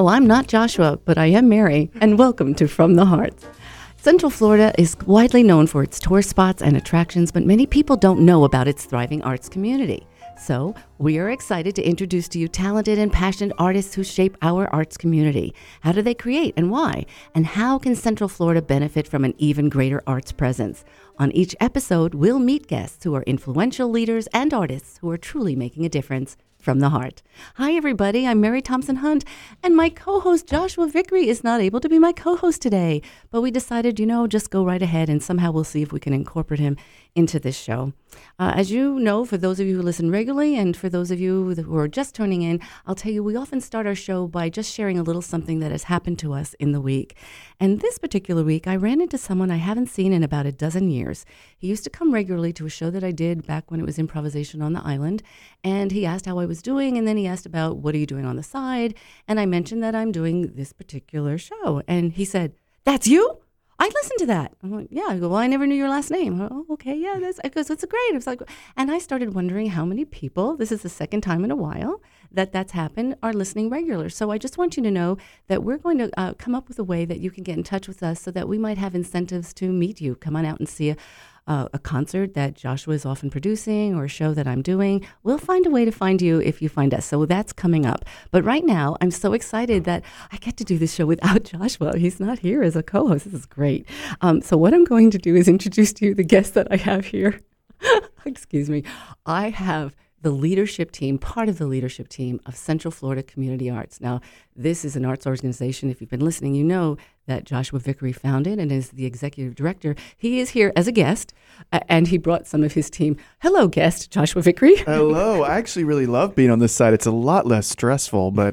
Hello, I'm not Joshua, but I am Mary, and welcome to From the Hearts. Central Florida is widely known for its tourist spots and attractions, but many people don't know about its thriving arts community. So, we are excited to introduce to you talented and passionate artists who shape our arts community. How do they create and why? And how can Central Florida benefit from an even greater arts presence? On each episode, we'll meet guests who are influential leaders and artists who are truly making a difference from the heart. Hi, everybody. I'm Mary Thompson Hunt, and my co-host Joshua Vickery is not able to be my co-host today, but we decided, just go right ahead, and somehow we'll see if we can incorporate him into this show. As you know, for those of you who listen regularly and for those of you who are just tuning in, I'll tell you, we often start our show by just sharing a little something that has happened to us in the week. And this particular week, I ran into someone I haven't seen in about a dozen years. He used to come regularly to a show that I did back when it was Improvisation on the Island, and he asked how I was doing, and then he asked about, what are you doing on the side? And I mentioned that I'm doing this particular show. And he said, that's you? I listened to that. I'm like, yeah. I go, well, I never knew your last name. Go, oh, okay, yeah. That's great. I was like, and I started wondering how many people, this is the second time in a while, that's happened, are listening regular. So I just want you to know that we're going to come up with a way that you can get in touch with us so that we might have incentives to meet you. Come on out and see a concert that Joshua is often producing or a show that I'm doing. We'll find a way to find you if you find us. So that's coming up. But right now, I'm so excited that I get to do this show without Joshua. He's not here as a co-host. This is great. So what I'm going to do is introduce to you the guests that I have here. Excuse me. I have the leadership team, part of the leadership team of Central Florida Community Arts. Now, this is an arts organization. If you've been listening, you know that Joshua Vickery founded and is the executive director. He is here as a guest, and he brought some of his team. Hello, guest Joshua Vickery. Hello. I actually really love being on this side. It's a lot less stressful, but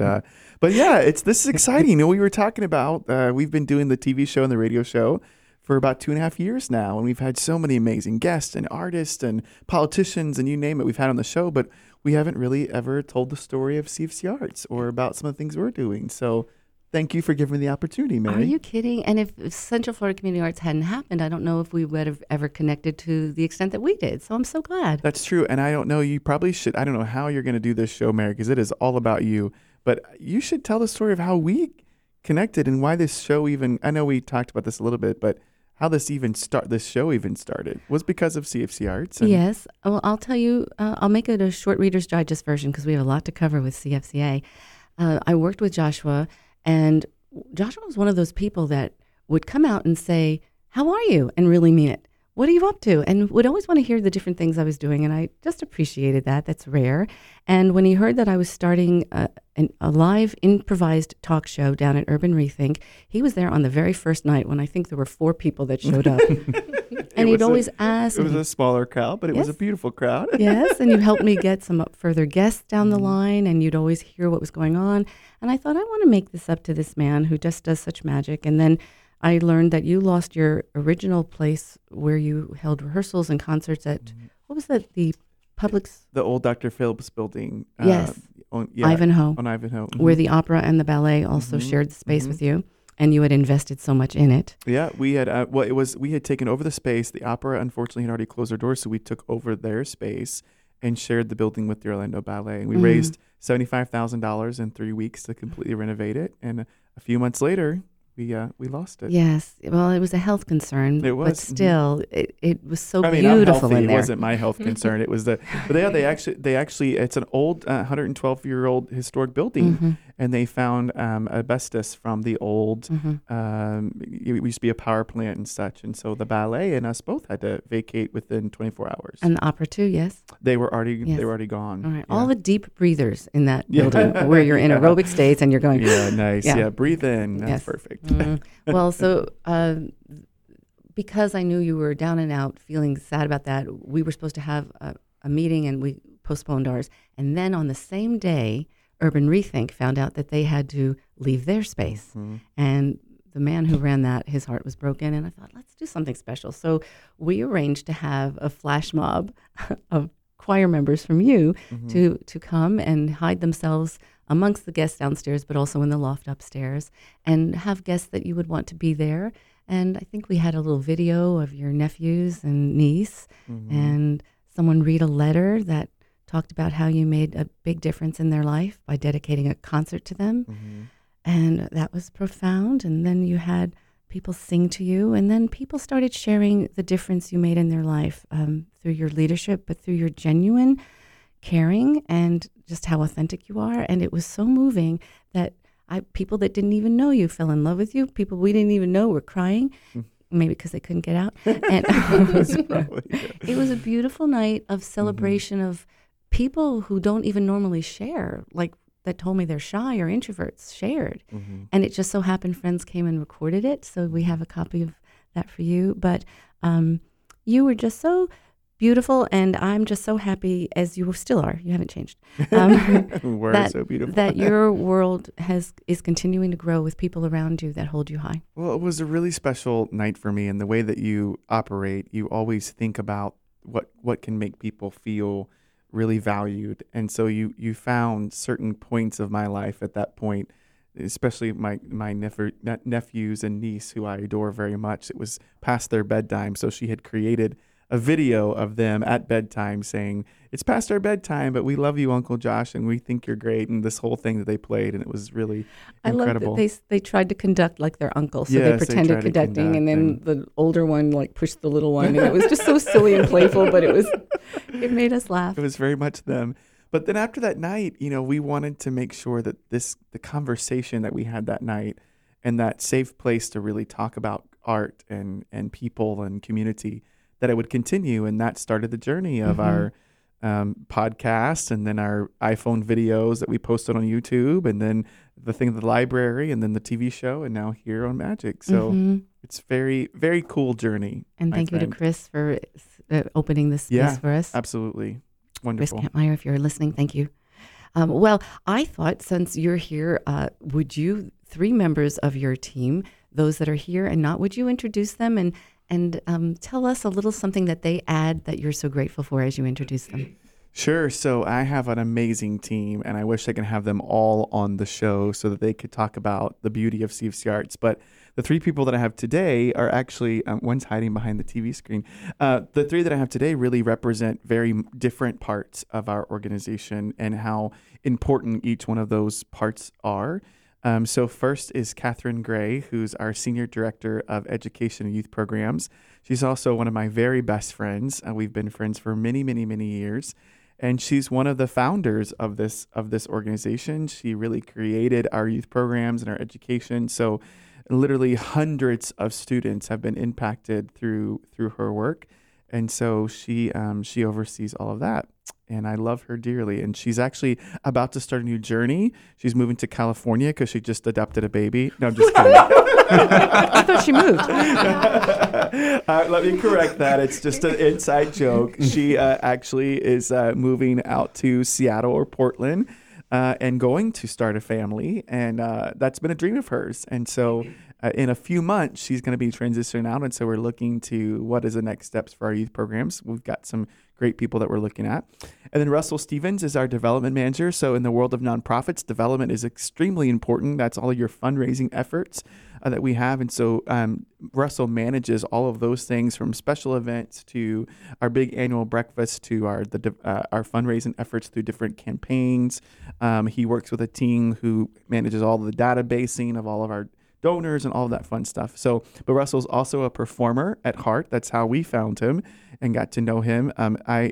yeah, this is exciting. We were talking about we've been doing the TV show and the radio show for about 2.5 years now, and we've had so many amazing guests and artists and politicians and you name it we've had on the show, but we haven't really ever told the story of CFC Arts or about some of the things we're doing. So thank you for giving me the opportunity, Mary. Are you kidding? And if Central Florida Community Arts hadn't happened, I don't know if we would have ever connected to the extent that we did. So I'm so glad. That's true. And I don't know, you probably should. I don't know how you're going to do this show, Mary, because it is all about you. But you should tell the story of how we connected and why this show even, I know we talked about this a little bit, but how this show even started was because of CFC Arts. Yes. Well, I'll tell you, I'll make it a short Reader's Digest version because we have a lot to cover with CFCA. I worked with Joshua, and Joshua was one of those people that would come out and say, how are you? And really mean it. What are you up to? And would always want to hear the different things I was doing, and I just appreciated that. That's rare. And when he heard that I was starting a live improvised talk show down at Urban Rethink, he was there on the very first night when I think there were 4 people that showed up. And he'd always ask. It was a smaller crowd, but it was a beautiful crowd. Yes, and you helped me get some further guests down the line, and you'd always hear what was going on. And I thought, I want to make this up to this man who just does such magic. And then I learned that you lost your original place where you held rehearsals and concerts at, what was that, the Publix? The old Dr. Phillips building. Yes, Ivanhoe. On Ivanhoe. Mm-hmm. Where the opera and the ballet also shared the space with you, and you had invested so much in it. Yeah, we had, we had taken over the space. The opera, unfortunately, had already closed their doors, so we took over their space and shared the building with the Orlando Ballet. And we raised $75,000 in 3 weeks to completely renovate it, and a few months later, we lost it. Yes. Well, it was a health concern. It was. But still, it was so beautiful in there. It wasn't my health concern. It was they actually, it's an old 112-year-old historic building, and they found asbestos from the old, it used to be a power plant and such. And so the ballet and us both had to vacate within 24 hours. And the opera too, yes? They were already gone. All right. Yeah. All the deep breathers in that building where you're in aerobic states and you're going. Yeah, nice. Yeah, breathe in. That's perfect. Well, so because I knew you were down and out feeling sad about that, we were supposed to have a meeting and we postponed ours. And then on the same day, Urban Rethink found out that they had to leave their space. And the man who ran that, his heart was broken. And I thought, let's do something special. So we arranged to have a flash mob of choir members from you to come and hide themselves amongst the guests downstairs, but also in the loft upstairs, and have guests that you would want to be there. And I think we had a little video of your nephews and niece, and someone read a letter that talked about how you made a big difference in their life by dedicating a concert to them. And that was profound. And then you had people sing to you. And then people started sharing the difference you made in their life through your leadership, but through your genuine caring and just how authentic you are. And it was so moving that people that didn't even know you fell in love with you. People we didn't even know were crying, maybe because they couldn't get out. And it was a beautiful night of celebration of people who don't even normally share, like that told me they're shy or introverts, shared. And it just so happened friends came and recorded it, so we have a copy of that for you. But you were just so beautiful, and I'm just so happy, as you still are. You haven't changed. We're so beautiful. That your world is continuing to grow with people around you that hold you high. Well, it was a really special night for me, and the way that you operate, you always think about what can make people feel really valued. And so you found certain points of my life at that point, especially my nephews and niece, who I adore very much. It was past their bedtime, so she had created a video of them at bedtime saying, "It's past our bedtime, but we love you, Uncle Josh, and we think you're great," and this whole thing that they played, and it was really incredible. I love that they tried to conduct like their uncle, so yes, they pretended conducting, and then the older one like pushed the little one, and it was just so silly and playful, but it made us laugh. It was very much them. But then after that night, we wanted to make sure that the conversation that we had that night and that safe place to really talk about art and people and community, that it would continue, and that started the journey of our podcast, and then our iPhone videos that we posted on YouTube, and then the thing at the library, and then the TV show, and now here on Magic. So it's very, very cool journey. And thank you to Chris for opening this space for us. Absolutely. Wonderful. Chris Kentmeyer, if you're listening, thank you. Well, I thought since you're here, three members of your team, those that are here and not, would you introduce them and tell us a little something that they add that you're so grateful for as you introduce them? Sure. So I have an amazing team, and I wish I could have them all on the show so that they could talk about the beauty of CFC Arts. But the three people that I have today are actually, one's hiding behind the TV screen. The three that I have today really represent very different parts of our organization and how important each one of those parts are. So first is Catherine Gray, who's our Senior Director of Education and Youth Programs. She's also one of my very best friends. We've been friends for many, many, many years. And she's one of the founders of this organization. She really created our youth programs and our education. So literally hundreds of students have been impacted through her work. And so she oversees all of that. And I love her dearly. And she's actually about to start a new journey. She's moving to California because she just adopted a baby. No, I'm just kidding. I thought she moved. Let me correct that. It's just an inside joke. She actually is moving out to Seattle or Portland and going to start a family. And that's been a dream of hers. And so in a few months, she's going to be transitioning out. And so we're looking to what is the next steps for our youth programs. We've got some great people that we're looking at. And then Russell Stevens is our development manager. So in the world of nonprofits, development is extremely important. That's all of your fundraising efforts that we have. And so Russell manages all of those things, from special events to our big annual breakfast to our fundraising efforts through different campaigns. He works with a team who manages all of the databasing of all of our donors and all of that fun stuff. So, but Russell's also a performer at heart. That's how we found him and got to know him. I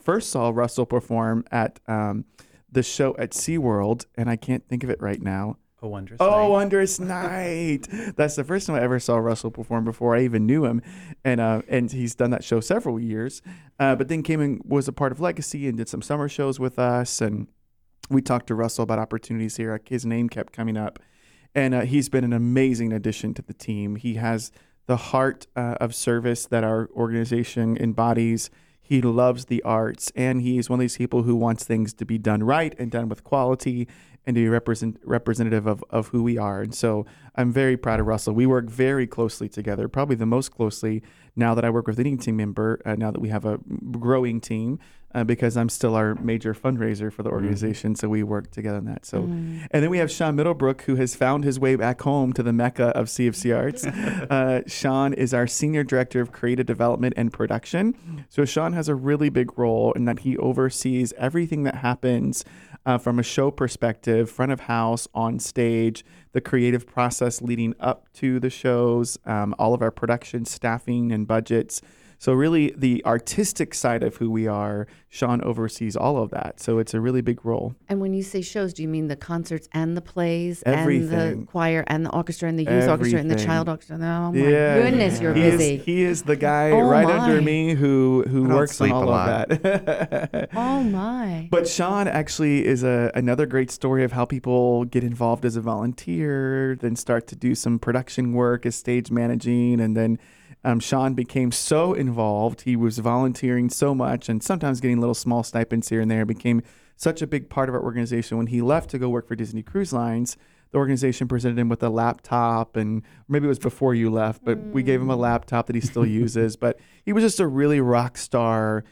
first saw Russell perform at the show at SeaWorld, and I can't think of it right now. A Wondrous Night. That's the first time I ever saw Russell perform before I even knew him. And he's done that show several years, but then came and was a part of Legacy and did some summer shows with us. And we talked to Russell about opportunities here. His name kept coming up. And he's been an amazing addition to the team. He has the heart of service that our organization embodies. He loves the arts, and he is one of these people who wants things to be done right and done with quality and to be representative of who we are. And so I'm very proud of Russell. We work very closely together, probably the most closely now that I work with any team member, now that we have a growing team, because I'm still our major fundraiser for the organization. So we work together on that. So, and then we have Sean Middlebrook, who has found his way back home to the Mecca of CFC Arts. Sean is our Senior Director of Creative Development and Production. So Sean has a really big role in that he oversees everything that happens from a show perspective, front of house, on stage, the creative process leading up to the shows, all of our production, staffing, and budgets. So really the artistic side of who we are, Sean oversees all of that. So it's a really big role. And when you say shows, do you mean the concerts and the plays? Everything. And the choir and the orchestra and the youth orchestra and the child orchestra? Oh, my goodness, you're busy. He is the guy under me who works on all of that. Oh, my. But Sean actually is another great story of how people get involved as a volunteer, then start to do some production work as stage managing, and then Sean became so involved. He was volunteering so much and sometimes getting little small stipends here and there. Became such a big part of our organization. When he left to go work for Disney Cruise Lines, the organization presented him with a laptop, and maybe it was before you left, but we gave him a laptop that he still uses. But he was just a really rock star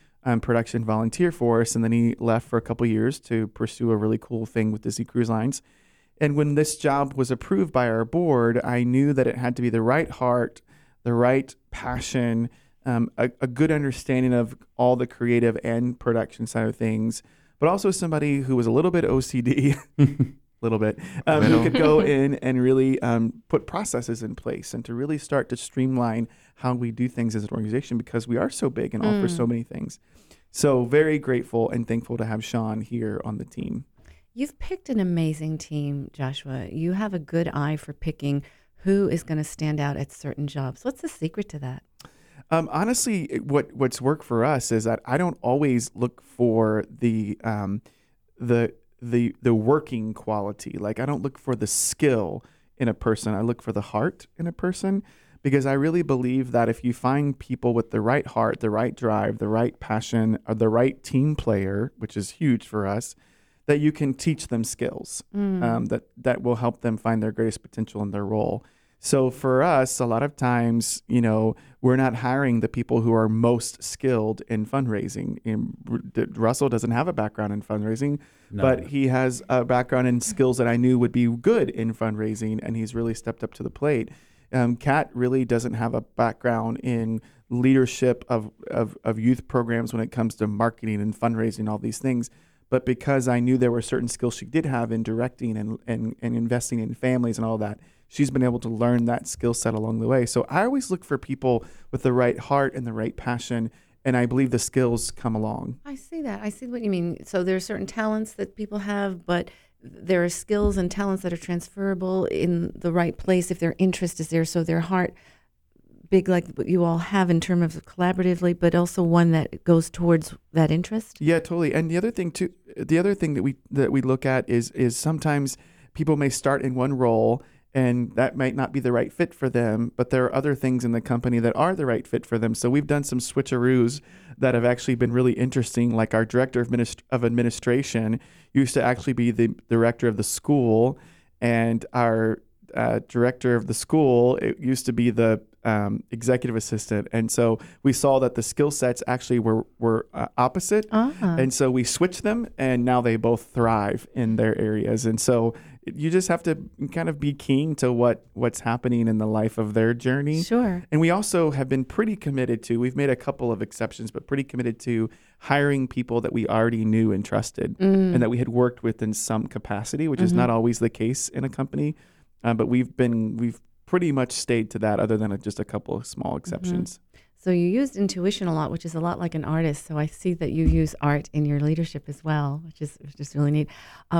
production volunteer for us. And then he left for a couple years to pursue a really cool thing with Disney Cruise Lines. And when this job was approved by our board, I knew that it had to be the right heart, the right passion, a good understanding of all the creative and production side of things, but also somebody who was a little bit OCD, who could go in and really put processes in place and to really start to streamline how we do things as an organization, because we are so big and offer so many things. So very grateful and thankful to have Sean here on the team. You've picked an amazing team, Joshua. You have a good eye for picking who is going to stand out at certain jobs. What's the secret to that? Honestly, what's worked for us is that I don't always look for the working quality. Like, I don't look for the skill in a person. I look for the heart in a person, because I really believe that if you find people with the right heart, the right drive, the right passion, or the right team player, which is huge for us, that you can teach them skills that will help them find their greatest potential in their role. So for us, a lot of times, you know, we're not hiring the people who are most skilled in fundraising. Russell doesn't have a background in fundraising, but he has a background in skills that I knew would be good in fundraising, and he's really stepped up to the plate. Kat really doesn't have a background in leadership of youth programs when it comes to marketing and fundraising, all these things. But because I knew there were certain skills she did have in directing and investing in families and all that, she's been able to learn that skill set along the way. So I always look for people with the right heart and the right passion, and I believe the skills come along. I see that. I see what you mean. So there are certain talents that people have, but there are skills and talents that are transferable in the right place if their interest is there. So their heart, big like you all have in terms of collaboratively, but also one that goes towards that interest. Yeah, totally. And the other thing that we look at is sometimes people may start in one role and that might not be the right fit for them, but there are other things in the company that are the right fit for them. So we've done some switcheroos that have actually been really interesting. Like our director of administration used to actually be the director of the school, and our director of the school, it used to be the executive assistant. And so we saw that the skill sets actually were opposite. Uh-huh. And so we switched them, and now they both thrive in their areas. And so you just have to kind of be keen to what's happening in the life of their journey. Sure. And we also have been pretty committed to, we've made a couple of exceptions, but pretty committed to hiring people that we already knew and trusted and that we had worked with in some capacity, which is not always the case in a company. But we've pretty much stayed to that, other than just a couple of small exceptions. So you used intuition a lot, which is a lot like an artist. So I see that you use art in your leadership as well, which is just really neat.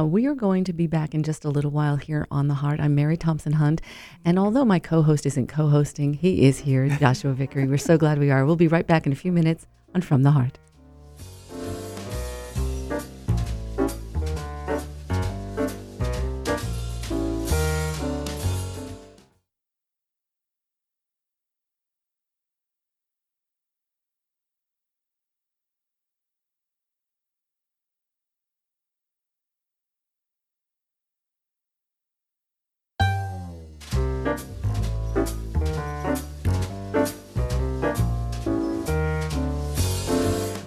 We are going to be back in just a little while here on The Heart. I'm Mary Thompson Hunt. And although my co-host isn't co-hosting, he is here, Joshua Vickery. We're so glad we are. We'll be right back in a few minutes on From the Heart.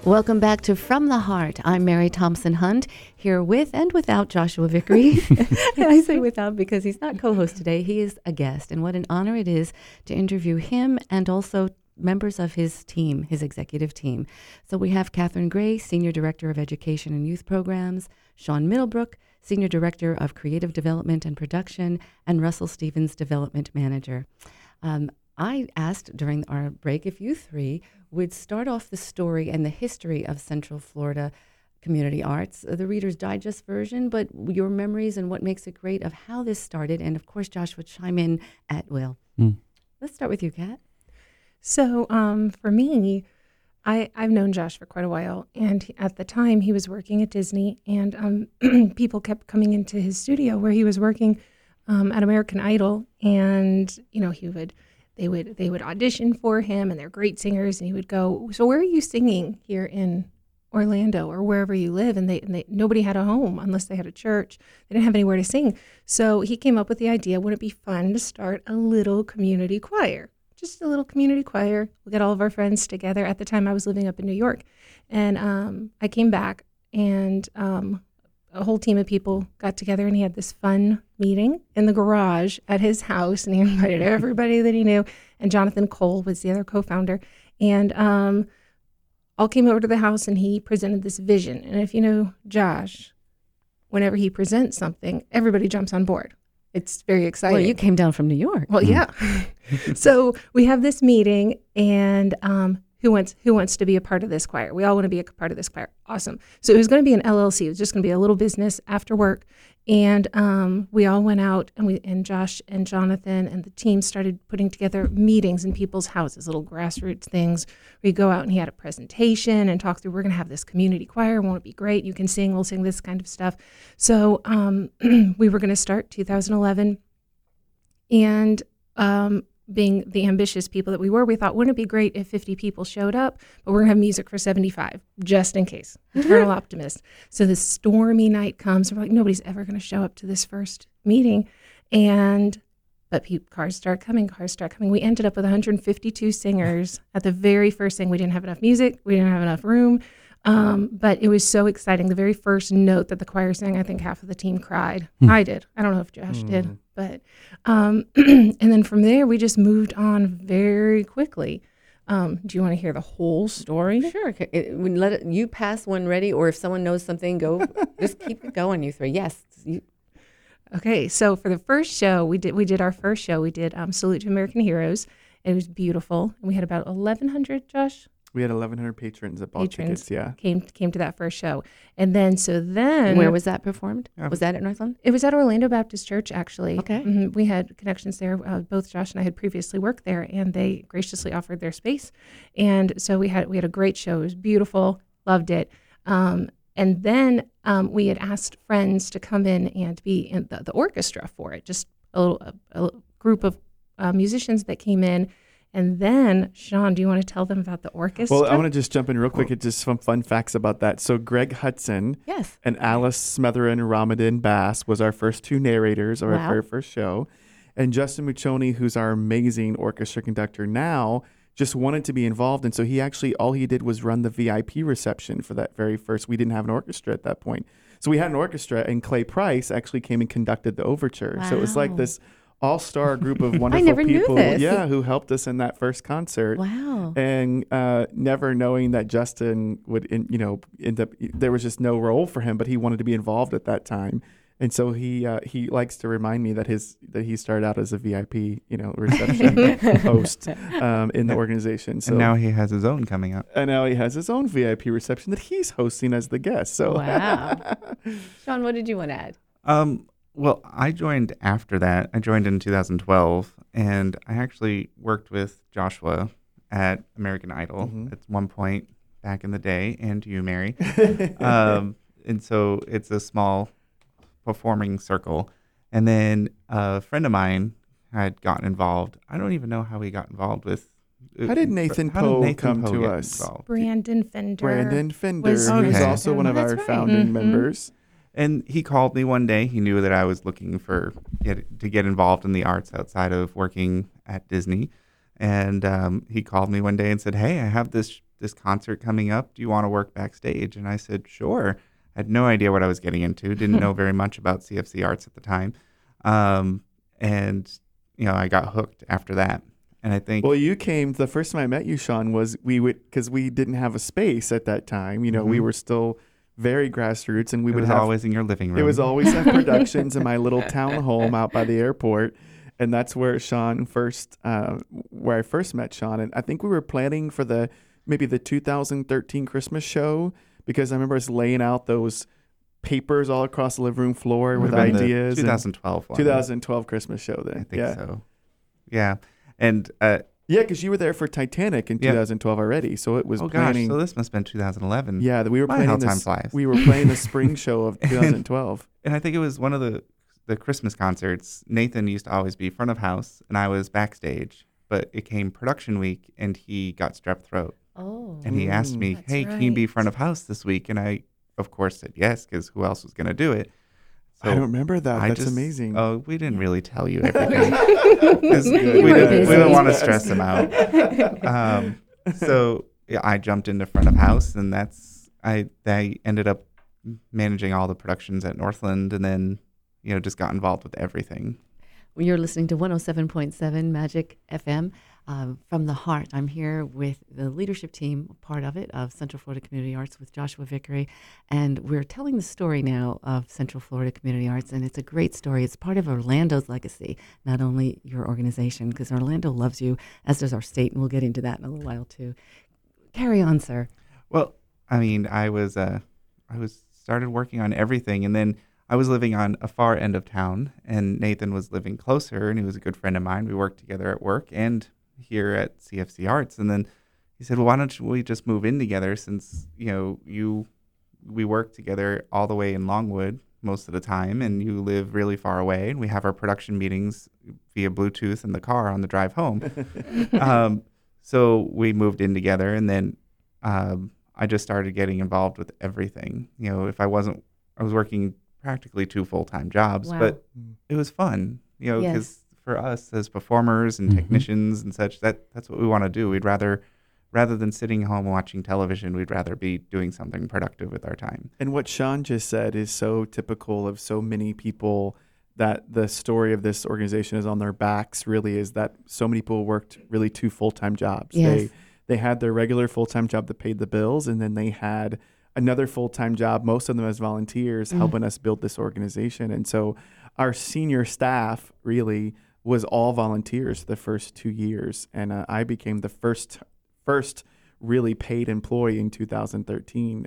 Welcome back to From the Heart. I'm Mary Thompson Hunt, here with and without Joshua Vickery. And I say without because he's not co-host today. He is a guest. And what an honor it is to interview him and also members of his team, his executive team. So we have Catherine Gray, Senior Director of Education and Youth Programs, Sean Middlebrook, Senior Director of Creative Development and Production, and Russell Stevens, Development Manager. I asked during our break if you three would start off the story and the history of Central Florida Community Arts, the Reader's Digest version, but your memories and what makes it great of how this started. And of course, Joshua, chime in at will. Let's start with you, Kat. So for me, I've known Josh for quite a while. And at the time, he was working at Disney. And people kept coming into his studio where he was working at American Idol. And, you know, they would audition for him, and they're great singers. And he would go, so where are you singing here in Orlando or wherever you live? And they nobody had a home unless they had a church. They didn't have anywhere to sing. So he came up with the idea, wouldn't it be fun to start a little community choir? Just a little community choir. We'll get all of our friends together. At the time, I was living up in New York. And I came back, and a whole team of people got together, and he had this fun meeting in the garage at his house, and he invited everybody that he knew. And Jonathan Cole was the other co-founder. And all came over to the house, and he presented this vision. And if you know Josh, whenever he presents something, everybody jumps on board. It's very exciting. Well, you came down from New York. Well, yeah. So we have this meeting, and who wants to be a part of this choir? We all want to be a part of this choir. Awesome. So it was going to be an LLC. It was just going to be a little business after work. And we all went out, and Josh and Jonathan and the team started putting together meetings in people's houses, little grassroots things where you go out, and he had a presentation and talk through, we're going to have this community choir. Won't it be great? You can sing. We'll sing this kind of stuff. So we were going to start 2011. And being the ambitious people that we were, we thought, wouldn't it be great if 50 people showed up, but we're going to have music for 75, just in case. Eternal optimist. So this stormy night comes, and we're like, nobody's ever going to show up to this first meeting. But cars start coming. We ended up with 152 singers at the very first thing. We didn't have enough music. We didn't have enough room. But it was so exciting. The very first note that the choir sang, I think half of the team cried. I did. I don't know if Josh did, but, and then from there we just moved on very quickly. Do you want to hear the whole story? Sure. You pass one ready, or if someone knows something, go, just keep it going, you three. Yes. Okay. So for the first show we did our first show. We did, Salute to American Heroes. It was beautiful. And we had about 1,100, Josh. We had 1,100 patrons that bought tickets, yeah. Came to that first show. And where was that performed? Was that at Northland? It was at Orlando Baptist Church, actually. Okay. Mm-hmm. We had connections there. Both Josh and I had previously worked there, and they graciously offered their space. And so we had a great show. It was beautiful. Loved it. And then we had asked friends to come in and be in the orchestra for it, just a group of musicians that came in. And then, Sean, do you want to tell them about the orchestra? Well, I want to just jump in real quick. It's just some fun facts about that. So Greg Hudson and Alice Smetherin Ramadan Bass was our first two narrators of our very first show. And Justin Muchoni, who's our amazing orchestra conductor now, just wanted to be involved. And so he actually, all he did was run the VIP reception for that very first. We didn't have an orchestra at that point. So we had an orchestra, and Clay Price actually came and conducted the overture. Wow. So it was like this all-star group of wonderful people who helped us in that first concert. Wow. And never knowing that Justin would end up, there was just no role for him, but he wanted to be involved at that time. And so he likes to remind me that he started out as a VIP, reception host in the organization. So, and now he has his own coming up. And now he has his own VIP reception that he's hosting as the guest. So wow. Sean, what did you want to add? Well, I joined after that. I joined in 2012, and I actually worked with Joshua at American Idol at one point back in the day, and you, Mary. And so it's a small performing circle. And then a friend of mine had gotten involved. I don't even know how he got involved with. How did Nathan Poe come to us? Involved? Brandon Fender was who's also one of our founding members. And he called me one day. He knew that I was looking to get involved in the arts outside of working at Disney. And he called me one day and said, hey, I have this concert coming up. Do you want to work backstage? And I said, sure. I had no idea what I was getting into. Didn't know very much about CFC Arts at the time. And I got hooked after that. And I think... Well, you came... The first time I met you, Sean, was we would... Because we didn't have a space at that time. You know, we were still very grassroots, and we would have... It was always in your living room. It was always at Productions in my little townhome out by the airport. And that's where Sean first... where I first met Sean. And I think we were planning for the... Maybe the 2013 Christmas show, because I remember us laying out those papers all across the living room floor with ideas. 2012 one. 2012 Christmas show then. I think so. Yeah. And yeah, because you were there for Titanic in 2012 already, so it was planning. Gosh, so this must have been 2011. Yeah, we were planning. Time flies. We were playing the spring show of 2012, and I think it was one of the Christmas concerts. Nathan used to always be front of house, and I was backstage. But it came production week, and he got strep throat. Oh, and he asked me, "Hey, can you be front of house this week?" And I, of course, said yes, because who else was going to do it? So I don't remember that. That's amazing. Oh, we didn't really tell you everything. We didn't want to stress him out. So I jumped into front of house, and I ended up managing all the productions at Northland, and then just got involved with everything. You're listening to 107.7 Magic FM. From the heart, I'm here with the leadership team, part of it, of Central Florida Community Arts with Joshua Vickery. And we're telling the story now of Central Florida Community Arts, and it's a great story. It's part of Orlando's legacy, not only your organization, because Orlando loves you, as does our state, and we'll get into that in a little while, too. Carry on, sir. Well, I mean, I was started working on everything, and then I was living on a far end of town, and Nathan was living closer, and he was a good friend of mine. We worked together at work and here at CFC Arts. And then he said, well, why don't we just move in together, since we work together all the way in Longwood most of the time, and you live really far away, and we have our production meetings via Bluetooth in the car on the drive home. So we moved in together, and then I just started getting involved with everything. I was working practically two full-time jobs. Wow. But it was fun, because for us as performers and technicians and such, that's what we want to do. We'd rather than sitting home watching television, we'd rather be doing something productive with our time. And what Sean just said is so typical of so many people, that the story of this organization is on their backs, really, is that so many people worked really two full-time jobs. Yes. They had their regular full-time job that paid the bills, and then they had another full-time job, most of them as volunteers, helping us build this organization. And so our senior staff really was all volunteers the first 2 years, and I became the first really paid employee in 2013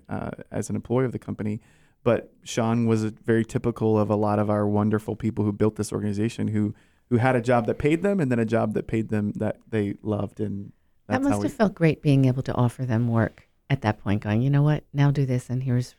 as an employee of the company. But Sean was very typical of a lot of our wonderful people who built this organization, who had a job that paid them, and then a job that paid them that they loved. And that's that must have felt great, being able to offer them work at that point, going, you know what, now do this, and here's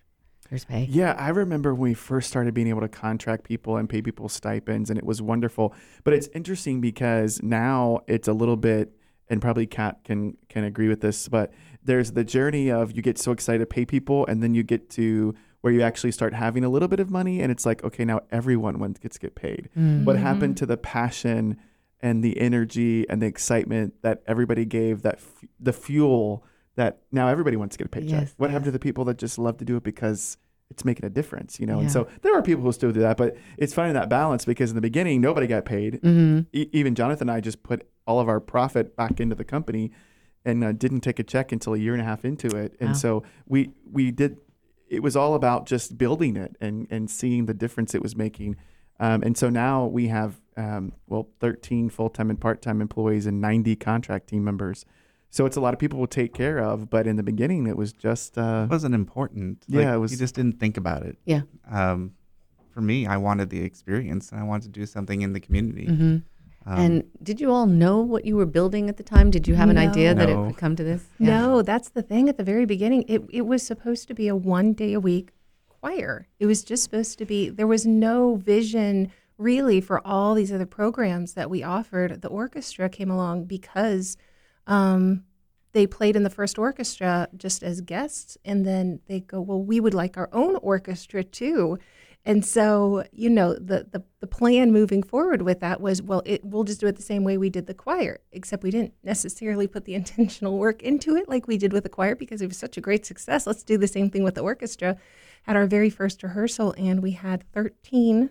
pay. Yeah, I remember when we first started being able to contract people and pay people stipends, and it was wonderful. But it's interesting, because now it's a little bit, and probably Kat can agree with this, but there's the journey of, you get so excited to pay people, and then you get to where you actually start having a little bit of money, and it's like, okay, now everyone gets to get paid. Mm-hmm. What happened to the passion and the energy and the excitement that everybody gave, that the fuel that now everybody wants to get a paycheck? Yes, what happened to the people that just love to do it because it's making a difference, And so there are people who still do that, but it's finding that balance, because in the beginning, nobody got paid. Mm-hmm. Even Jonathan and I just put all of our profit back into the company, and didn't take a check until a year and a half into it. And so we did, it was all about just building it and seeing the difference it was making. And so now we have, 13 full-time and part-time employees and 90 contract team members. So it's a lot of people will take care of, but in the beginning, it was just... it wasn't important. It was... You just didn't think about it. Yeah. For me, I wanted the experience, and I wanted to do something in the community. Mm-hmm. And did you all know what you were building at the time? Did you have an idea that it would come to this? Yeah. No, that's the thing. At the very beginning, it was supposed to be a one-day-a-week choir. It was just supposed to be... There was no vision, really, for all these other programs that we offered. The orchestra came along because... they played in the first orchestra just as guests, and then they go, well, we would like our own orchestra too. And so, the plan moving forward with that was, well, we'll just do it the same way we did the choir, except we didn't necessarily put the intentional work into it like we did with the choir, because it was such a great success. Let's do the same thing with the orchestra. At our very first rehearsal, and we had 13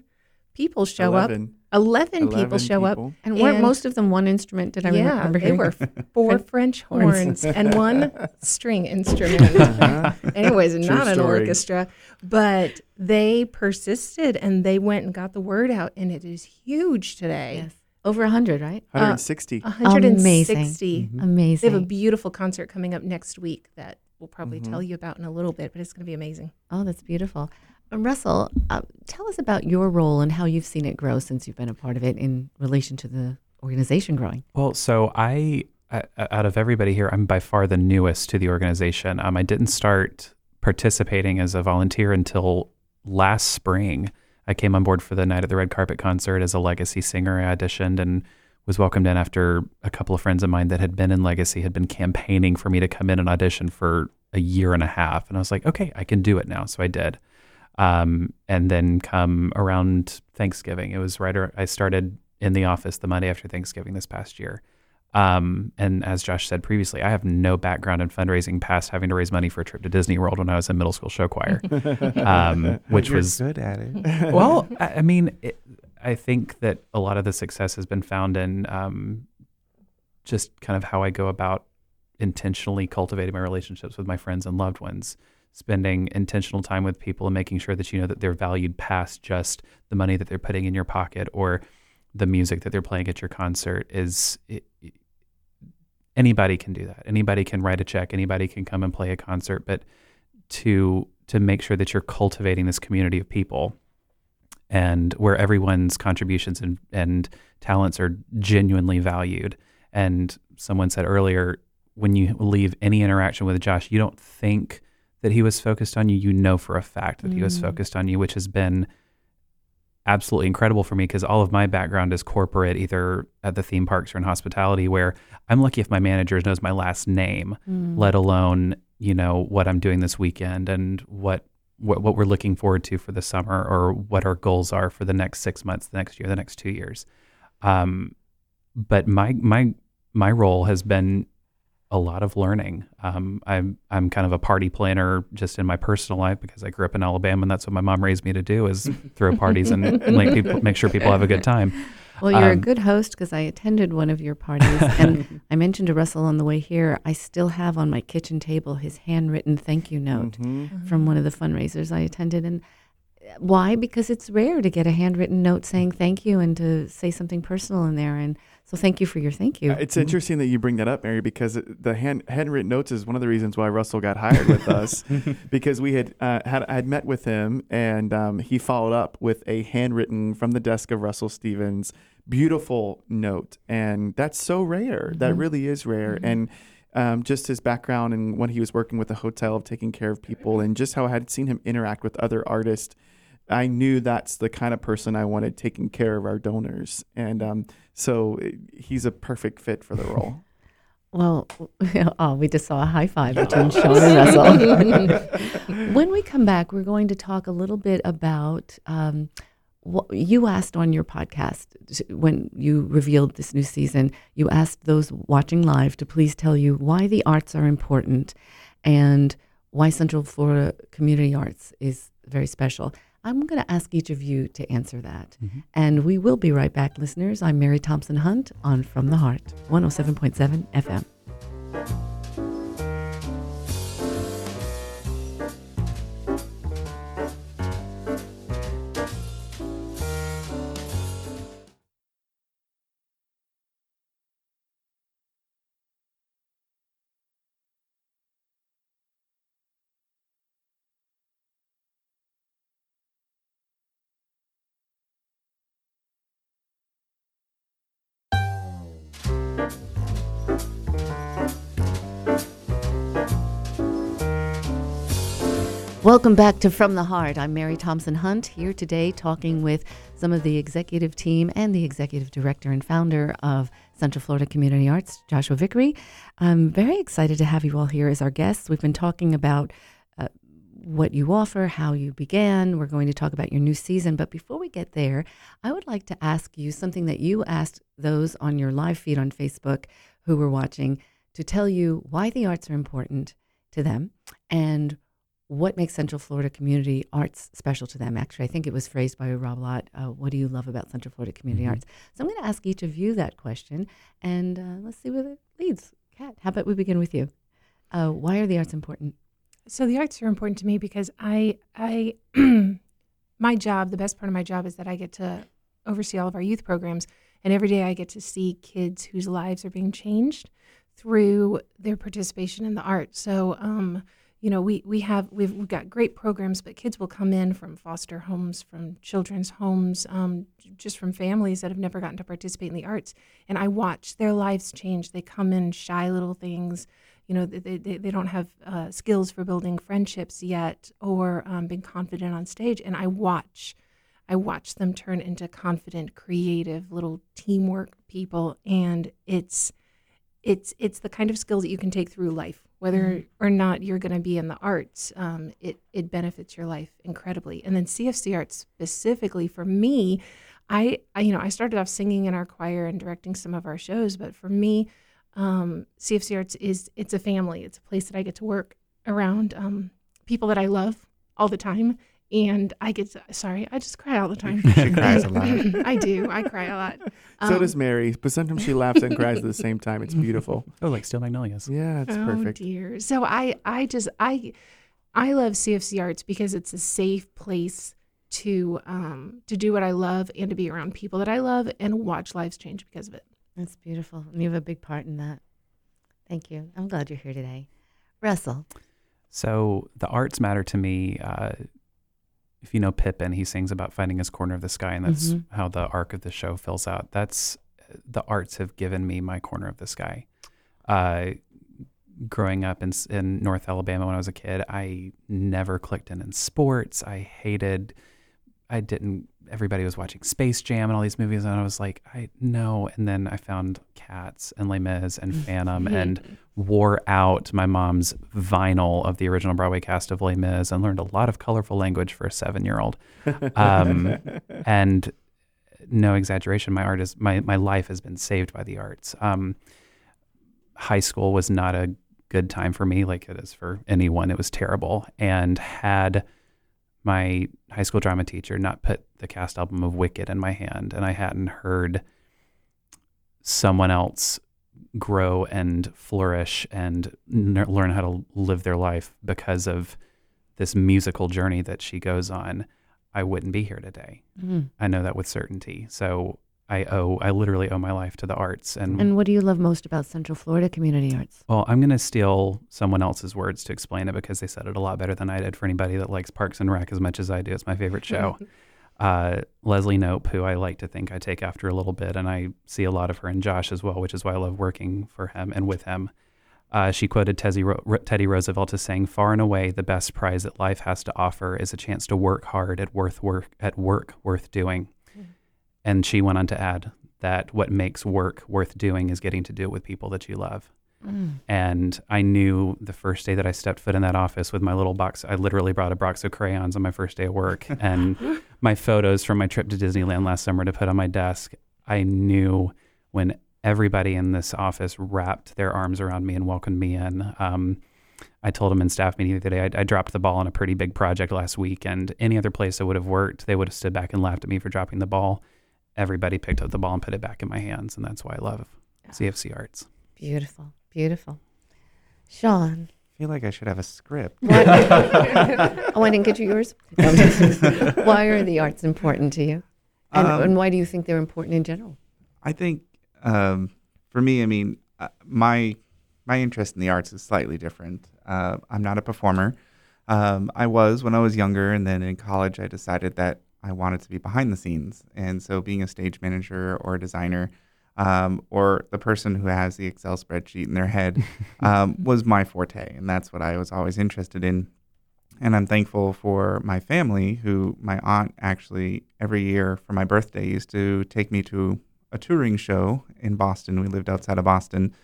people show 11. Up. 11 people show people. Up. And weren't most of them one instrument? Did I remember hearing? Yeah, they were four French horns and one string instrument. Uh-huh. Anyways, true not story. An orchestra. But they persisted, and they went and got the word out, and it is huge today. Yes. Over 100, right? 160. 160. Amazing. Amazing. They have a beautiful concert coming up next week that we'll probably tell you about in a little bit, but it's going to be amazing. Oh, that's beautiful. Russell, tell us about your role and how you've seen it grow since you've been a part of it in relation to the organization growing. Well, so I out of everybody here, I'm by far the newest to the organization. I didn't start participating as a volunteer until last spring. I came on board for the Night at the Red Carpet concert as a Legacy singer. I auditioned and was welcomed in after a couple of friends of mine that had been in Legacy had been campaigning for me to come in and audition for a year and a half. And I was like, okay, I can do it now. So I did. And then come around Thanksgiving. It was I started in the office the Monday after Thanksgiving this past year. And as Josh said previously, I have no background in fundraising past having to raise money for a trip to Disney World when I was in middle school show choir, which You're was good at it. Well, I mean, I think that a lot of the success has been found in just kind of how I go about intentionally cultivating my relationships with my friends and loved ones. Spending intentional time with people and making sure that you know that they're valued past just the money that they're putting in your pocket or the music that they're playing at your concert anybody can do that. Anybody can write a check. Anybody can come and play a concert. But to make sure that you're cultivating this community of people and where everyone's contributions and talents are genuinely valued. And someone said earlier, when you leave any interaction with Josh, you don't think that he was focused on you, you know for a fact that he was focused on you, which has been absolutely incredible for me because all of my background is corporate, either at the theme parks or in hospitality, where I'm lucky if my manager knows my last name, let alone, you know, what I'm doing this weekend and what we're looking forward to for the summer or what our goals are for the next 6 months, the next year, the next 2 years. But my role has been a lot of learning. I'm kind of a party planner just in my personal life because I grew up in Alabama and that's what my mom raised me to do is throw parties and make sure people have a good time. Well, you're a good host because I attended one of your parties and I mentioned to Russell on the way here, I still have on my kitchen table his handwritten thank you note from one of the fundraisers I attended. And why? Because it's rare to get a handwritten note saying thank you and to say something personal in there. And so thank you for your thank you. It's interesting that you bring that up, Mary, because the handwritten notes is one of the reasons why Russell got hired with us because we had met with him and he followed up with a handwritten from the desk of Russell Stevens, beautiful note. And that's so rare. That really is rare. And just his background and when he was working with the hotel of taking care of people and just how I had seen him interact with other artists, I knew that's the kind of person I wanted taking care of our donors. And so he's a perfect fit for the role. Well, we just saw a high five between Sean and Russell. When we come back, we're going to talk a little bit about what you asked on your podcast when you revealed this new season. You asked those watching live to please tell you why the arts are important and why Central Florida Community Arts is very special. I'm going to ask each of you to answer that. And we will be right back, listeners. I'm Mary Thompson Hunt on From the Heart, 107.7 FM. Welcome back to From the Heart. I'm Mary Thompson Hunt here today talking with some of the executive team and the executive director and founder of Central Florida Community Arts, Joshua Vickery. I'm very excited to have you all here as our guests. We've been talking about what you offer, how you began. We're going to talk about your new season. But before we get there, I would like to ask you something that you asked those on your live feed on Facebook who were watching to tell you why the arts are important to them and what makes Central Florida Community Arts special to them? Actually, I think it was phrased by Rob Lott, what do you love about Central Florida Community Arts? So I'm going to ask each of you that question, and let's see where it leads. Kat, how about we begin with you? Why are the arts important? So the arts are important to me because I my job, the best part of my job is that I get to oversee all of our youth programs, and every day I get to see kids whose lives are being changed through their participation in the arts. So, you know, we've got great programs, but kids will come in from foster homes, from children's homes, just from families that have never gotten to participate in the arts. And I watch their lives change. They come in shy little things. You know, they don't have skills for building friendships yet or being confident on stage. And I watch them turn into confident, creative, little teamwork people. And it's the kind of skills that you can take through life. Whether or not you're going to be in the arts, it benefits your life incredibly. And then CFC Arts specifically for me, I started off singing in our choir and directing some of our shows, but for me, CFC Arts it's a family. It's a place that I get to work around people that I love all the time, and I just cry all the time. She cries a lot. I do. I cry a lot. So does Mary, but sometimes she laughs and cries at the same time. It's beautiful. Oh, like Steel Magnolias. Yeah, it's perfect. Oh, dear. So I love CFC Arts because it's a safe place to do what I love and to be around people that I love and watch lives change because of it. That's beautiful. And you have a big part in that. Thank you. I'm glad you're here today. Russell. So the arts matter to me. If you know Pippin, he sings about finding his corner of the sky, and that's how the arc of the show fills out. That's the arts have given me my corner of the sky. Growing up in North Alabama when I was a kid, I never clicked in sports. Everybody was watching Space Jam and all these movies, and I was like, I know. And then I found Cats and Les Mis and Phantom and wore out my mom's vinyl of the original Broadway cast of Les Mis and learned a lot of colorful language for a 7-year-old. And no exaggeration, my life has been saved by the arts. High school was not a good time for me, like it is for anyone. It was terrible, and had my high school drama teacher not put the cast album of Wicked in my hand, and I hadn't heard someone else grow and flourish and learn how to live their life because of this musical journey that she goes on, I wouldn't be here today. I know that with certainty. So I literally owe my life to the arts. And what do you love most about Central Florida Community Arts? Well, I'm going to steal someone else's words to explain it because they said it a lot better than I did. For anybody that likes Parks and Rec as much as I do, it's my favorite show. Leslie Knope, who I like to think I take after a little bit, and I see a lot of her in Josh as well, which is why I love working for him and with him. She quoted Teddy Roosevelt as saying, "Far and away, the best prize that life has to offer is a chance to work hard at work worth doing." And she went on to add that what makes work worth doing is getting to do it with people that you love. And I knew the first day that I stepped foot in that office with my little box, I literally brought a box of crayons on my first day of work and my photos from my trip to Disneyland last summer to put on my desk. I knew when everybody in this office wrapped their arms around me and welcomed me in. I told them in staff meeting the other day, I dropped the ball on a pretty big project last week, and any other place I would have worked, they would have stood back and laughed at me for dropping the ball. Everybody picked up the ball and put it back in my hands, and that's why I love CFC Arts. Beautiful, beautiful. Sean. I feel like I should have a script. Oh, I didn't get you yours? Why are the arts important to you? And why do you think they're important in general? I think, for me, I mean, my interest in the arts is slightly different. I'm not a performer. I was when I was younger, and then in college I decided that I wanted to be behind the scenes. And so being a stage manager or a designer or the person who has the Excel spreadsheet in their head was my forte. And that's what I was always interested in. And I'm thankful for my family, who my aunt actually every year for my birthday used to take me to a touring show in Boston. We lived outside of Boston.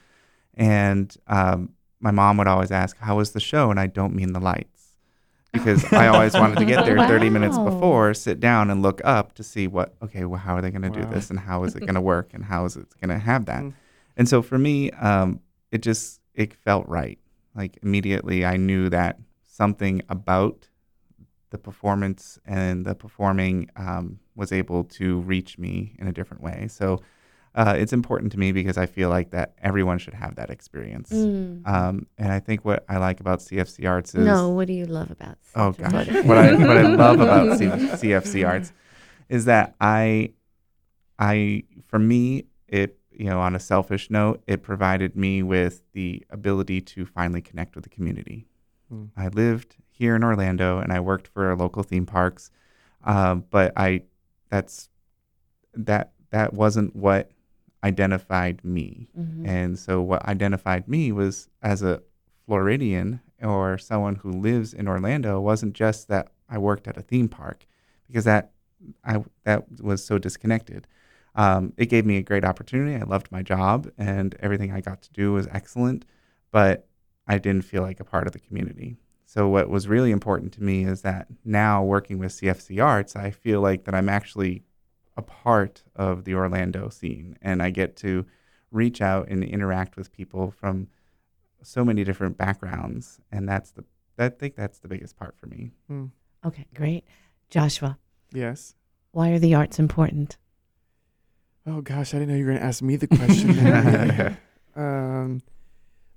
And my mom would always ask, "How was the show?" And I don't mean the light. Because I always wanted to get there 30 minutes before, sit down and look up to see how are they going to do this, and how is it going to work, and how is it going to have that. And so for me, it felt right. Like immediately I knew that something about the performance and the performing was able to reach me in a different way. So it's important to me because I feel like that everyone should have that experience. Mm. And I think what I like about CFC Arts is... No, what do you love about CFC Arts? Oh, gosh. what I love about CFC Arts is that I for me, it, you know, on a selfish note, it provided me with the ability to finally connect with the community. Mm. I lived here in Orlando and I worked for local theme parks. But that wasn't what identified me. Mm-hmm. And so what identified me was as a Floridian or someone who lives in Orlando wasn't just that I worked at a theme park, because that was so disconnected. It gave me a great opportunity. I loved my job and everything I got to do was excellent, but I didn't feel like a part of the community. So what was really important to me is that now working with CFC Arts, I feel like that I'm actually a part of the Orlando scene and I get to reach out and interact with people from so many different backgrounds. And I think that's the biggest part for me. Mm. Okay, great. Joshua. Yes. Why are the arts important? Oh gosh, I didn't know you were going to ask me the question.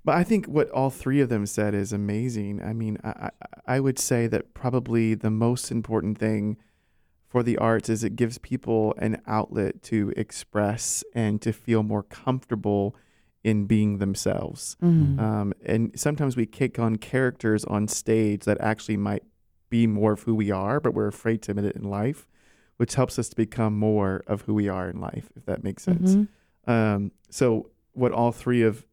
But I think what all three of them said is amazing. I mean, I would say that probably the most important thing for the arts is it gives people an outlet to express and to feel more comfortable in being themselves. Mm-hmm. And sometimes we kick on characters on stage that actually might be more of who we are, but we're afraid to admit it in life, which helps us to become more of who we are in life, if that makes sense. Mm-hmm. So what all three of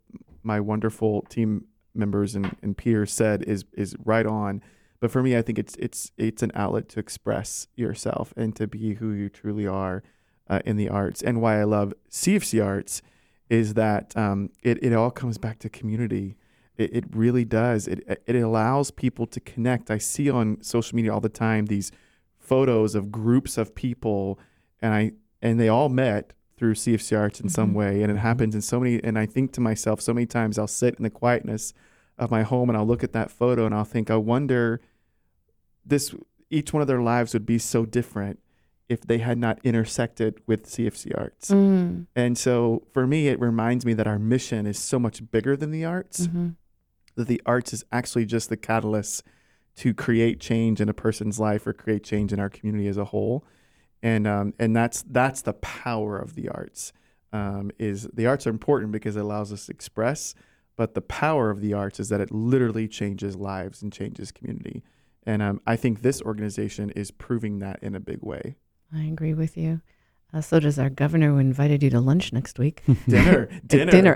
my wonderful team members and peers said is right on. But for me, I think it's an outlet to express yourself and to be who you truly are in the arts. And why I love CFC Arts is that it all comes back to community. It really does. It allows people to connect. I see on social media all the time these photos of groups of people, and they all met through CFC Arts in some way, and it happens in so many. And I think to myself, so many times I'll sit in the quietness of my home and I'll look at that photo and I'll think, I wonder, each one of their lives would be so different if they had not intersected with CFC Arts. Mm. And so for me, it reminds me that our mission is so much bigger than the arts, mm-hmm. that the arts is actually just the catalyst to create change in a person's life or create change in our community as a whole. And that's the power of the arts. Is the arts are important because it allows us to express, but the power of the arts is that it literally changes lives and changes community. And I think this organization is proving that in a big way. I agree with you. So does our governor, who invited you to lunch next week. Dinner.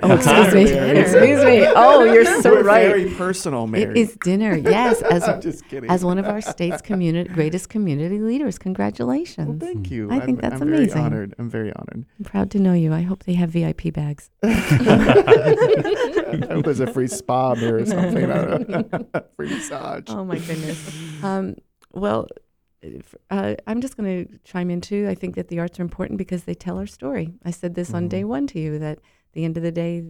Oh, excuse me. Oh, you're so right. Very personal, Mary. It is dinner, yes. I'm just kidding. As one of our state's greatest community leaders. Congratulations. Well, thank you. I think that's amazing. Very honored. I'm very honored. I'm proud to know you. I hope they have VIP bags. I hope there's a free spa there or something. I don't know. Free massage. Oh, my goodness. Well... I'm just going to chime in too. I think that the arts are important because they tell our story. I said this on day one to you, that at the end of the day,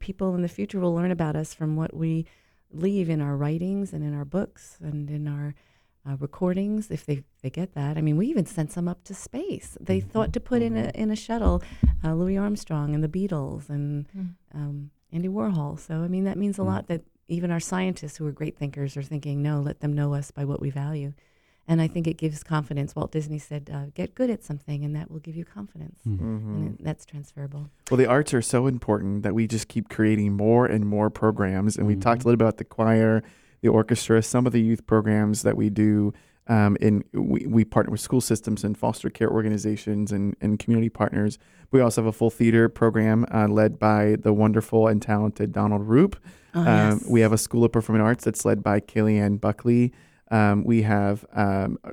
people in the future will learn about us from what we leave in our writings and in our books and in our recordings, if they get that. I mean, we even sent some up to space. They thought to put in a shuttle Louis Armstrong and the Beatles and Andy Warhol. So, I mean, that means a lot that even our scientists who are great thinkers are thinking, no, let them know us by what we value. And I think it gives confidence. Walt Disney said, get good at something, and that will give you confidence. Mm-hmm. And that's transferable. Well, the arts are so important that we just keep creating more and more programs. And we talked a little about the choir, the orchestra, some of the youth programs that we do. We partner with school systems and foster care organizations and community partners. We also have a full theater program led by the wonderful and talented Donald Roop. Oh, yes. We have a School of Performing Arts that's led by Killian Buckley. We have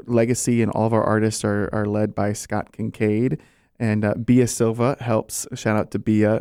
Legacy, and all of our artists are led by Scott Kincaid. And Bia Silva helps, shout out to Bia,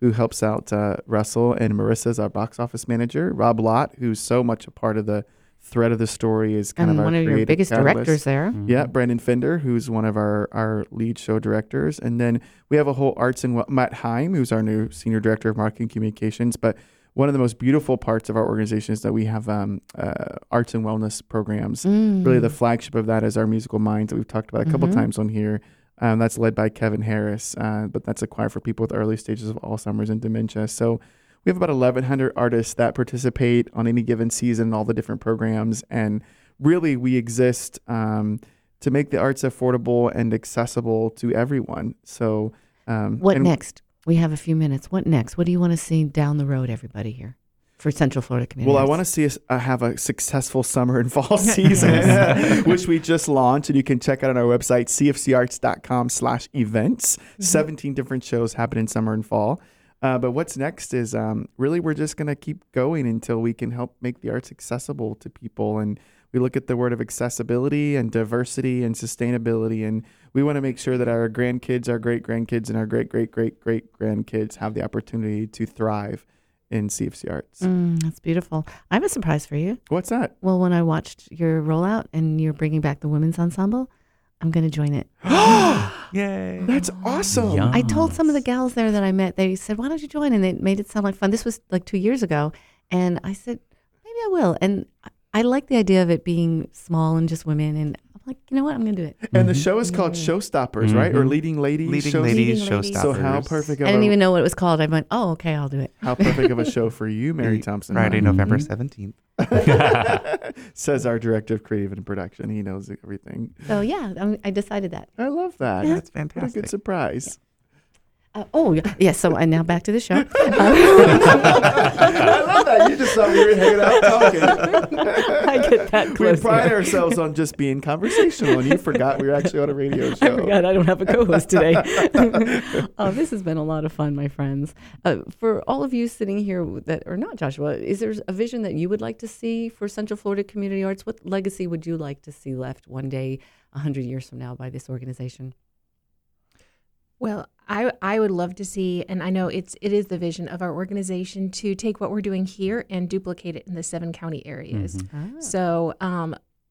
who helps out Russell. And Marissa's our box office manager. Rob Lott, who's so much a part of the thread of the story, is kind of one of your biggest directors there. Mm-hmm. Yeah, Brandon Fender, who's one of our lead show directors. And then we have a whole arts and Matt Heim, who's our new senior director of marketing communications. But one of the most beautiful parts of our organization is that we have arts and wellness programs. Mm. Really, the flagship of that is our Musical Minds that we've talked about a couple times on here. That's led by Kevin Harris, but that's a choir for people with early stages of Alzheimer's and dementia. So we have about 1,100 artists that participate on any given season in all the different programs. And really, we exist to make the arts affordable and accessible to everyone. So what next? We have a few minutes. What next? What do you want to see down the road, everybody here? For Central Florida Community Arts. I want to see us have a successful summer and fall season, which we just launched. And you can check out on our website, cfcarts.com/events. 17 different shows happen in summer and fall. But what's next is really we're just going to keep going until we can help make the arts accessible to people. And we look at the word of accessibility and diversity and sustainability. And we want to make sure that our grandkids, our great-grandkids, and our great-great-great-great-grandkids have the opportunity to thrive in CFC Arts. That's beautiful. I have a surprise for you. What's that? Well, when I watched your rollout and you're bringing back the women's ensemble, I'm going to join it. Yay. That's awesome. Yes. I told some of the gals there that I met, they said, why don't you join? And they made it sound like fun. This was like 2 years ago. And I said, maybe I will. And I like the idea of it being small and just women. And I'm like, you know what? I'm going to do it. And the show is called Showstoppers, right? Or Leading Ladies. Leading Ladies, Showstoppers. So how perfect of I didn't even know what it was called. I went, oh, okay, I'll do it. How perfect of a show for you, Mary Thompson. Friday, November 17th. Says our director of creative and production. He knows everything. So yeah, I decided that. I love that. Yeah. That's fantastic. What a good surprise. Yeah. So now back to the show. I love that. You just thought we were hanging out talking. I get that close. We pride ourselves on just being conversational, and you forgot we were actually on a radio show. I forgot I don't have a co-host today. This has been a lot of fun, my friends. For all of you sitting here that are not Joshua, is there a vision that you would like to see for Central Florida Community Arts? What legacy would you like to see left one day, 100 years from now, by this organization? Well, I would love to see, and I know it is the vision of our organization to take what we're doing here and duplicate it in the 7-county areas. So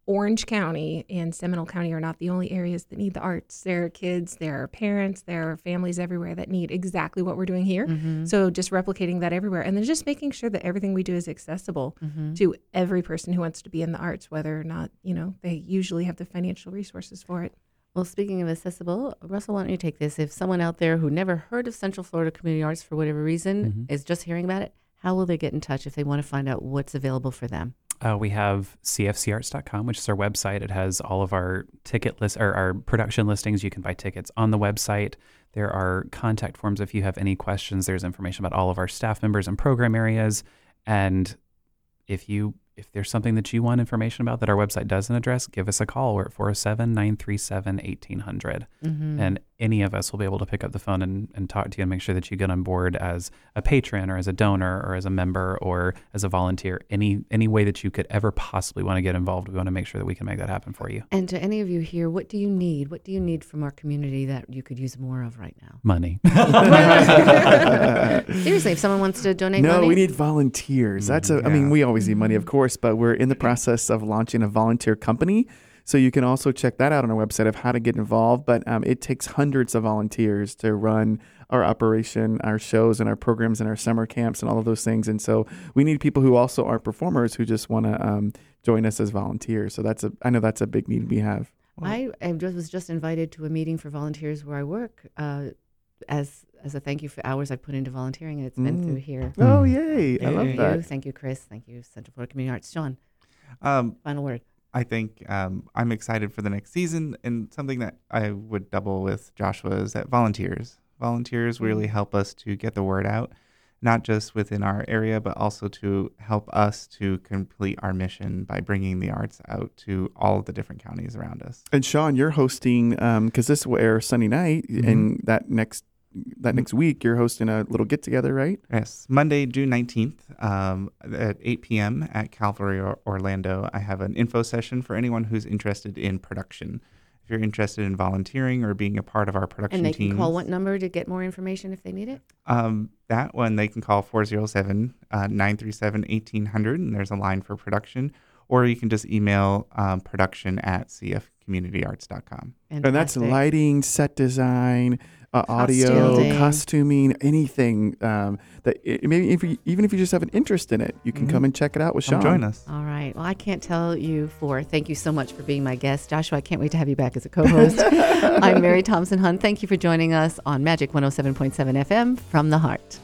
Orange County and Seminole County are not the only areas that need the arts. There are kids, there are parents, there are families everywhere that need exactly what we're doing here. So just replicating that everywhere, and then just making sure that everything we do is accessible to every person who wants to be in the arts, whether or not, they usually have the financial resources for it. Well, speaking of accessible, Russell, why don't you take this? If someone out there who never heard of Central Florida Community Arts for whatever reason is just hearing about it, how will they get in touch if they want to find out what's available for them? We have cfcarts.com, which is our website. It has all of our ticket lists or our production listings. You can buy tickets on the website. There are contact forms if you have any questions. There's information about all of our staff members and program areas. And if there's something that you want information about that our website doesn't address, give us a call. We're at 407-937-1800. And any of us will be able to pick up the phone and talk to you and make sure that you get on board as a patron or as a donor or as a member or as a volunteer. Any way that you could ever possibly want to get involved, we want to make sure that we can make that happen for you. And to any of you here, what do you need? What do you need from our community that you could use more of right now? Money. Seriously, if someone wants to donate money. No, we need volunteers. I mean, we always need money, of course, but we're in the process of launching a volunteer company. So you can also check that out on our website of how to get involved. But it takes hundreds of volunteers to run our operation, our shows and our programs and our summer camps and all of those things. And so we need people who also are performers who just want to join us as volunteers. So I know that's a big need we have. I was just invited to a meeting for volunteers where I work as a thank you for hours I've put into volunteering. And it's been through here. Oh, yay. I love that. Thank you, Chris. Thank you, Central Florida Community Arts. Sean, final word. I think I'm excited for the next season, and something that I would double with Joshua is that volunteers really help us to get the word out, not just within our area, but also to help us to complete our mission by bringing the arts out to all of the different counties around us. And Sean, you're hosting, because this will air Sunday night, and that next week, you're hosting a little get-together, right? Yes. Monday, June 19th at 8 p.m. at Calvary Orlando. I have an info session for anyone who's interested in production. If you're interested in volunteering or being a part of our production team. And they can call what number to get more information if they need it? That one, they can call 407-937-1800, and there's a line for production. Or you can just email production@cfcommunityarts.com. And that's lighting, set design, audio, costuming, anything that maybe even if you just have an interest in it, you can come and check it out with Sean. Join us. All right. Well, I can't tell you for. Thank you so much for being my guest, Joshua. I can't wait to have you back as a co-host. I'm Mary Thompson Hunt. Thank you for joining us on Magic 107.7 FM from the Heart.